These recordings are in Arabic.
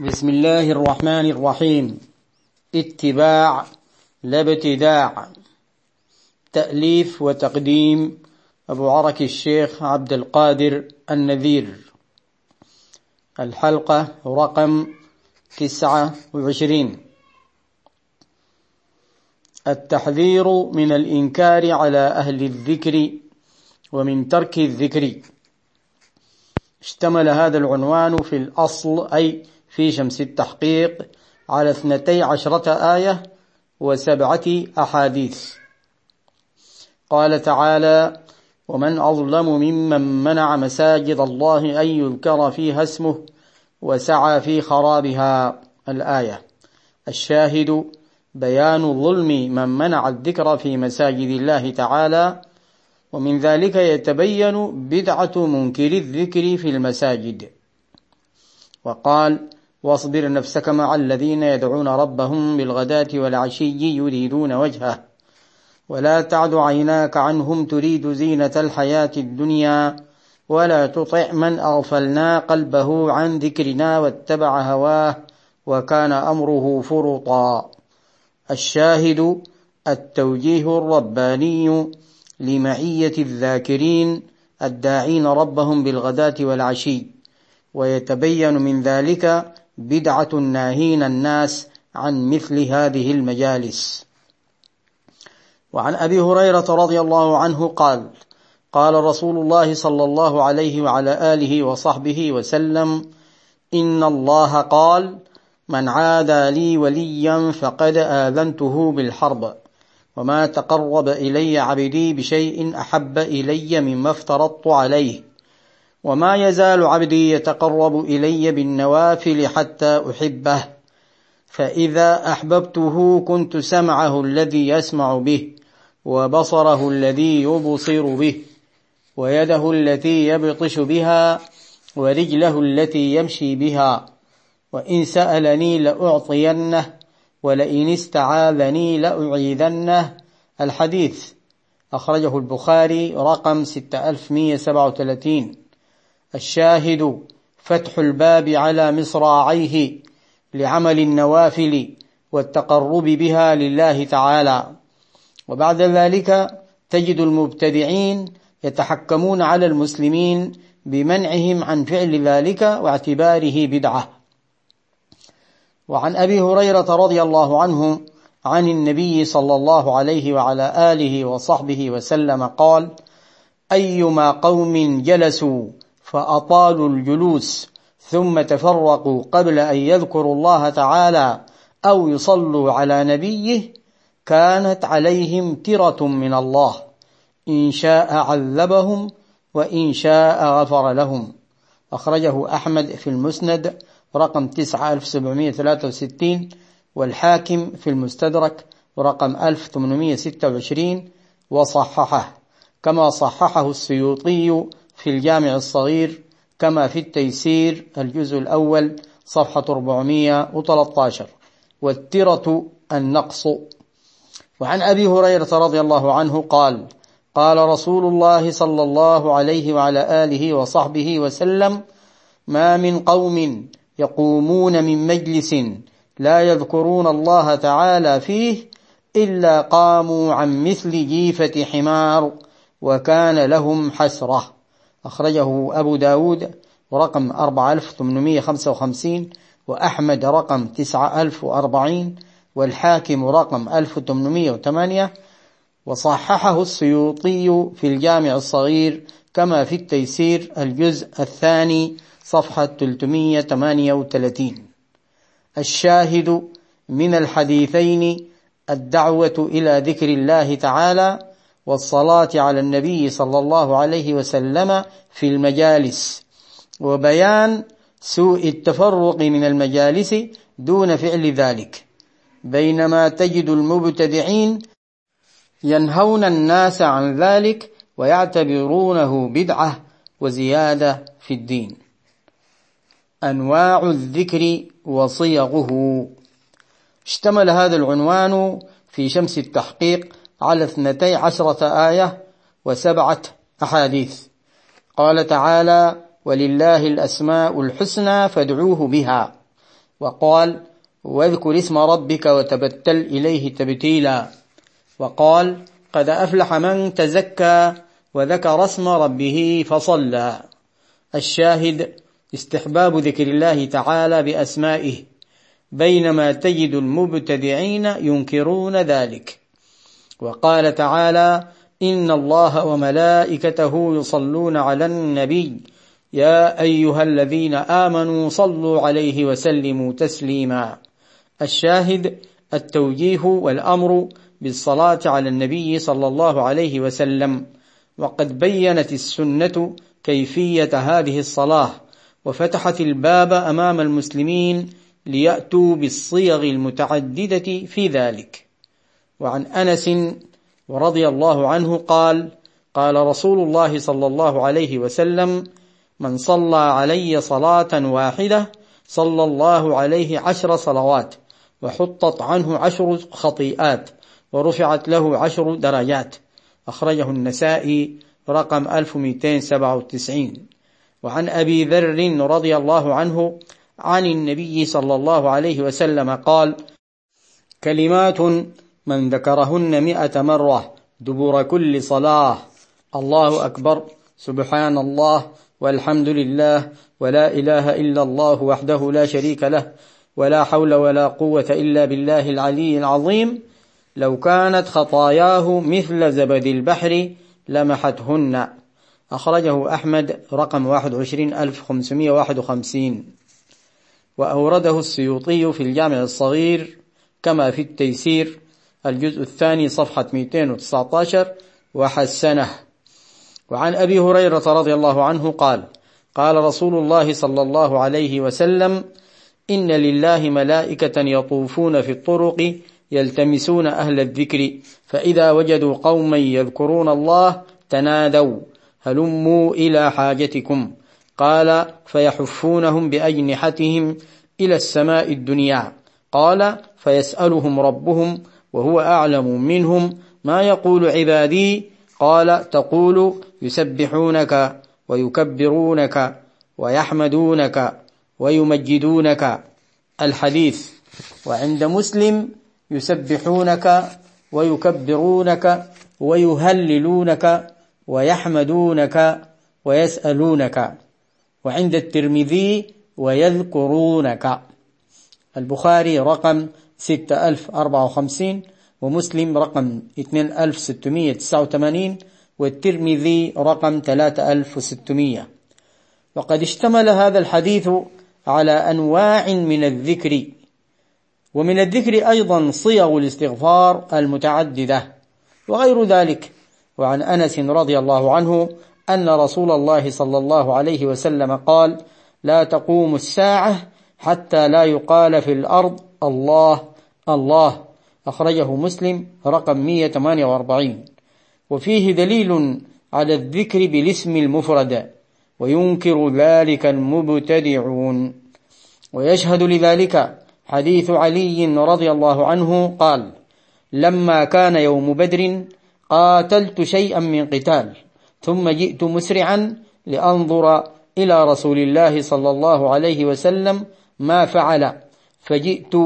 بسم الله الرحمن الرحيم. اتباع لا ابتداع. تأليف وتقديم أبو عرك الشيخ عبد القادر النذير. الحلقة رقم 29. التحذير من الإنكار على أهل الذكر ومن ترك الذكر. اشتمل هذا العنوان في الأصل أي في شمس التحقيق على 12 آية و7 أحاديث. قال تعالى: ومن أظلم ممن منع مساجد الله أن يذكر فيها اسمه وسعى في خرابها. الآية. الشاهد بيان ظلم من منع الذكر في مساجد الله تعالى، ومن ذلك يتبين بدعة منكر الذكر في المساجد. وقال: واصبر نفسك مع الذين يدعون ربهم بالغداة والعشي يريدون وجهه ولا تعد عيناك عنهم تريد زينة الحياة الدنيا ولا تطع من أغفلنا قلبه عن ذكرنا واتبع هواه وكان أمره فرطا. الشاهد التوجيه الرباني لمعية الذاكرين الداعين ربهم بالغداة والعشي، ويتبين من ذلك بدعة ناهين الناس عن مثل هذه المجالس. وعن أبي هريرة رضي الله عنه قال: قال رسول الله صلى الله عليه وعلى آله وصحبه وسلم: إن الله قال: من عادى لي وليا فقد آذنته بالحرب، وما تقرب إلي عبدي بشيء أحب إلي مما افترضت عليه، وما يزال عبدي يتقرب إلي بالنوافل حتى أحبه، فإذا أحببته كنت سمعه الذي يسمع به، وبصره الذي يبصر به، ويده التي يبطش بها، ورجله التي يمشي بها، وإن سألني لأعطينه، ولئن استعاذني لأعيذنه. الحديث أخرجه البخاري رقم 6137. الشاهد فتح الباب على مصراعيه لعمل النوافل والتقرب بها لله تعالى. وبعد ذلك تجد المبتدعين يتحكمون على المسلمين بمنعهم عن فعل ذلك واعتباره بدعة. وعن أبي هريرة رضي الله عنه عن النبي صلى الله عليه وعلى آله وصحبه وسلم قال: أيما قوم جلسوا فأطالوا الجلوس ثم تفرقوا قبل أن يذكروا الله تعالى أو يصلوا على نبيه كانت عليهم ترة من الله، إن شاء عذبهم وإن شاء غفر لهم. أخرجه أحمد في المسند رقم 9763، والحاكم في المستدرك رقم 1826 وصححه، كما صححه السيوطي في الجامع الصغير، كما في التيسير الجزء الأول صفحة 413. والترة النقص. وعن أبي هريرة رضي الله عنه قال: قال رسول الله صلى الله عليه وعلى آله وصحبه وسلم: ما من قوم يقومون من مجلس لا يذكرون الله تعالى فيه إلا قاموا عن مثل جيفة حمار وكان لهم حسرة. أخرجه أبو داود رقم 4855، وأحمد رقم 9040، والحاكم رقم 1808، وصححه السيوطي في الجامع الصغير، كما في التيسير الجزء الثاني صفحة 338. الشاهد من الحديثين الدعوة إلى ذكر الله تعالى والصلاة على النبي صلى الله عليه وسلم في المجالس، وبيان سوء التفرق من المجالس دون فعل ذلك، بينما تجد المبتدعين ينهون الناس عن ذلك ويعتبرونه بدعة وزيادة في الدين. أنواع الذكر وصيغه. اشتمل هذا العنوان في شمس التحقيق على 12 آية و7 أحاديث. قال تعالى: ولله الأسماء الحسنى فادعوه بها. وقال واذكر اسم ربك وتبتل إليه تبتيلا، وقال قد أفلح من تزكى وذكر اسم ربه فصلى. الشاهد استحباب ذكر الله تعالى بأسمائه، بينما تجد المبتدعين ينكرون ذلك. وقال تعالى إن الله وملائكته يصلون على النبي يا أيها الذين آمنوا صلوا عليه وسلموا تسليما. الشاهد التوجيه والأمر بالصلاة على النبي صلى الله عليه وسلم، وقد بينت السنة كيفية هذه الصلاة وفتحت الباب أمام المسلمين ليأتوا بالصيغ المتعددة في ذلك. وعن أنس رضي الله عنه قال قال رسول الله صلى الله عليه وسلم من صلى علي صلاة واحدة صلى الله عليه 10 صلوات، وحطت عنه 10 خطيئات، ورفعت له 10 درجات. أخرجه النسائي رقم 1297. وعن أبي ذر رضي الله عنه عن النبي صلى الله عليه وسلم قال كلمات من ذكرهن 100 مرة دبر كل صلاة: الله أكبر، سبحان الله، والحمد لله، ولا إله إلا الله وحده لا شريك له، ولا حول ولا قوة إلا بالله العلي العظيم، لو كانت خطاياه مثل زبد البحر لمحتهن. أخرجه أحمد رقم 21551. وأورده السيوطي في الجامع الصغير كما في التيسير الجزء الثاني صفحة 219 وحسنه. وعن أبي هريرة رضي الله عنه قال قال رسول الله صلى الله عليه وسلم إن لله ملائكة يطوفون في الطرق يلتمسون أهل الذكر، فإذا وجدوا قوما يذكرون الله تنادوا هلموا إلى حاجتكم. قال فيحفونهم بأجنحتهم إلى السماء الدنيا. قال فيسألهم ربهم وهو أعلم منهم ما يقول عبادي. قال تقول يسبحونك ويكبرونك ويحمدونك ويمجدونك، الحديث. وعند مسلم يسبحونك ويكبرونك ويهللونك ويحمدونك ويسألونك. وعند الترمذي ويذكرونك. البخاري رقم 6054 ومسلم رقم 2689 والترمذي رقم 3600. وقد اشتمل هذا الحديث على أنواع من الذكر، ومن الذكر أيضا صيغ الاستغفار المتعددة وغير ذلك. وعن أنس رضي الله عنه أن رسول الله صلى الله عليه وسلم قال لا تقوم الساعة حتى لا يقال في الأرض الله الله. أخرجه مسلم رقم 148. وفيه دليل على الذكر بالاسم المفرد، وينكر ذلك المبتدعون. ويشهد لذلك حديث علي رضي الله عنه قال لما كان يوم بدر قاتلت شيئا من قتال، ثم جئت مسرعا لأنظر إلى رسول الله صلى الله عليه وسلم ما فعل، فجئت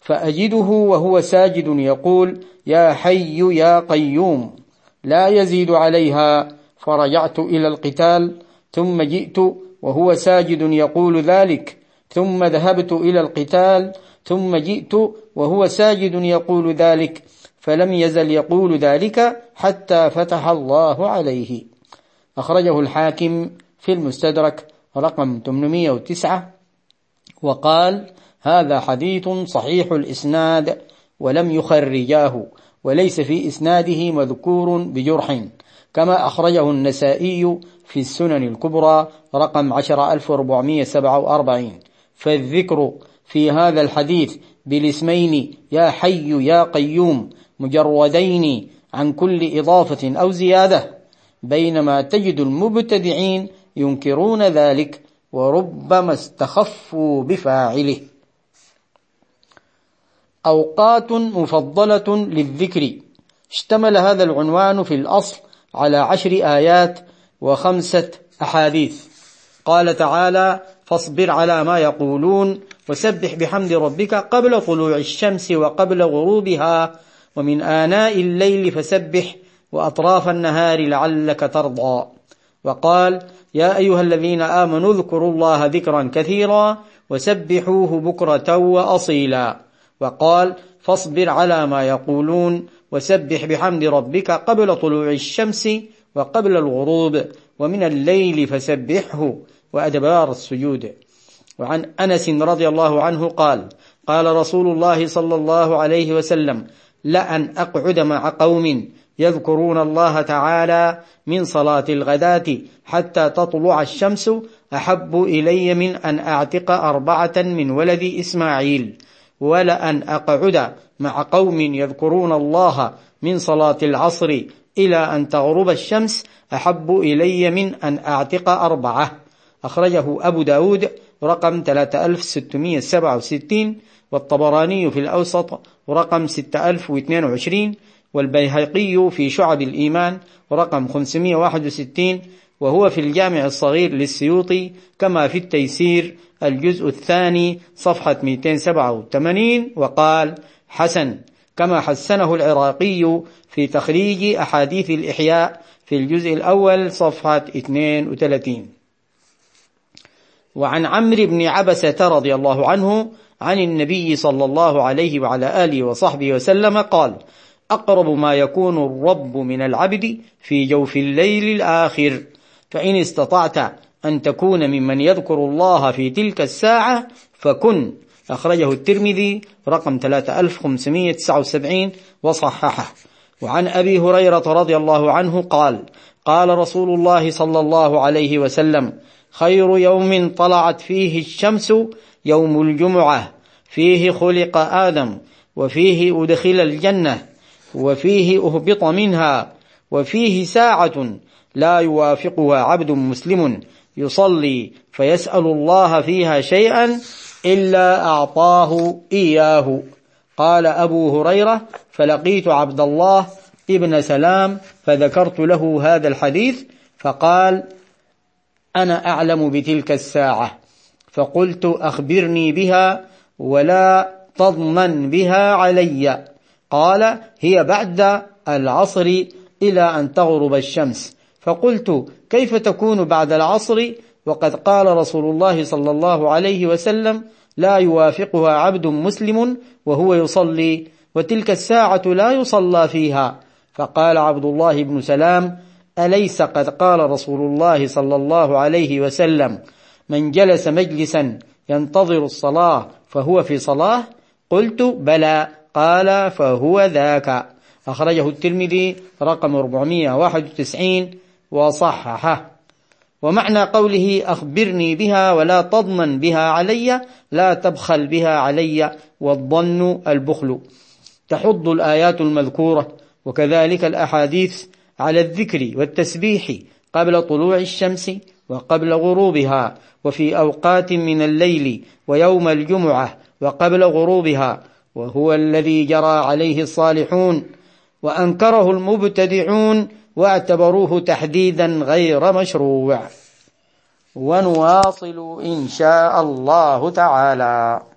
فأجده وهو ساجد يقول يا حي يا قيوم لا يزيد عليها، فرجعت إلى القتال ثم جئت وهو ساجد يقول ذلك، ثم ذهبت إلى القتال ثم جئت وهو ساجد يقول ذلك، فلم يزل يقول ذلك حتى فتح الله عليه. أخرجه الحاكم في المستدرك رقم 809 وقال هذا حديث صحيح الإسناد ولم يخرجاه، وليس في إسناده مذكور بجرح، كما أخرجه النسائي في السنن الكبرى رقم 10447. فالذكر في هذا الحديث بالاسمين يا حي يا قيوم مجردين عن كل إضافة أو زيادة، بينما تجد المبتدعين ينكرون ذلك وربما استخفوا بفاعله. أوقات مفضلة للذكر. اشتمل هذا العنوان في الأصل على 10 آيات و5 أحاديث. قال تعالى فاصبر على ما يقولون وسبح بحمد ربك قبل طلوع الشمس وقبل غروبها ومن آناء الليل فسبح وأطراف النهار لعلك ترضى. وقال: يا أيها الذين آمنوا اذكروا الله ذكرا كثيرا وسبحوه بكرة وأصيلا. وقال: فاصبر على ما يقولون وسبح بحمد ربك قبل طلوع الشمس وقبل الغروب ومن الليل فسبحه وأدبار السجود. وعن أنس رضي الله عنه قال: قال رسول الله صلى الله عليه وسلم: لأن أقعد مع قوم يذكرون الله تعالى من صلاة الغداة حتى تطلع الشمس أحب إلي من أن أعتق 4 من ولد إسماعيل. ولأن أقعد مع قوم يذكرون الله من صلاة العصر إلى أن تغرب الشمس أحب إلي من أن أعتق 4. أخرجه أبو داود رقم 3667 والطبراني في الأوسط رقم 6022 والبيهقي في شعب الإيمان رقم 561 وهو في الجامع الصغير للسيوطي كما في التيسير الجزء الثاني صفحة 287. وقال: حسن، كما حسنه العراقي في تخريج أحاديث الإحياء في الجزء الأول صفحة 32. وعن عمرو بن عبسة رضي الله عنه عن النبي صلى الله عليه وعلى آله وصحبه وسلم قال: أقرب ما يكون الرب من العبد في جوف الليل الآخر، فإن استطعت أن تكون ممن يذكر الله في تلك الساعة فكن. أخرجه الترمذي رقم 3579 وصححه. وعن أبي هريرة رضي الله عنه قال: قال رسول الله صلى الله عليه وسلم: خير يوم طلعت فيه الشمس يوم الجمعة، فيه خلق آدم، وفيه أدخل الجنة، وفيه أهبط منها، وفيه ساعة لا يوافقها عبد مسلم يصلي فيسأل الله فيها شيئا إلا أعطاه إياه. قال أبو هريرة: فلقيت عبد الله ابن سلام فذكرت له هذا الحديث فقال: أنا أعلم بتلك الساعة، فقلت: أخبرني بها ولا تضمن بها علي. قال: هي بعد العصر إلى أن تغرب الشمس. فقلت: كيف تكون بعد العصر وقد قال رسول الله صلى الله عليه وسلم: لا يوافقها عبد مسلم وهو يصلي، وتلك الساعة لا يصلى فيها. فقال عبد الله بن سلام: أليس قد قال رسول الله صلى الله عليه وسلم: من جلس مجلسا ينتظر الصلاة فهو في صلاة؟ قلت: بلى. قال: فهو ذاك. أخرجه الترمذي رقم 491 وصححه. ومعنى قوله: أخبرني بها ولا تضمن بها علي، لا تبخل بها علي، والظن البخل. تحض الآيات المذكورة وكذلك الأحاديث على الذكر والتسبيح قبل طلوع الشمس وقبل غروبها وفي أوقات من الليل ويوم الجمعة وقبل غروبها، وهو الذي جرى عليه الصالحون، وأنكره المبتدعون واعتبروه تحديدا غير مشروع. ونواصل إن شاء الله تعالى.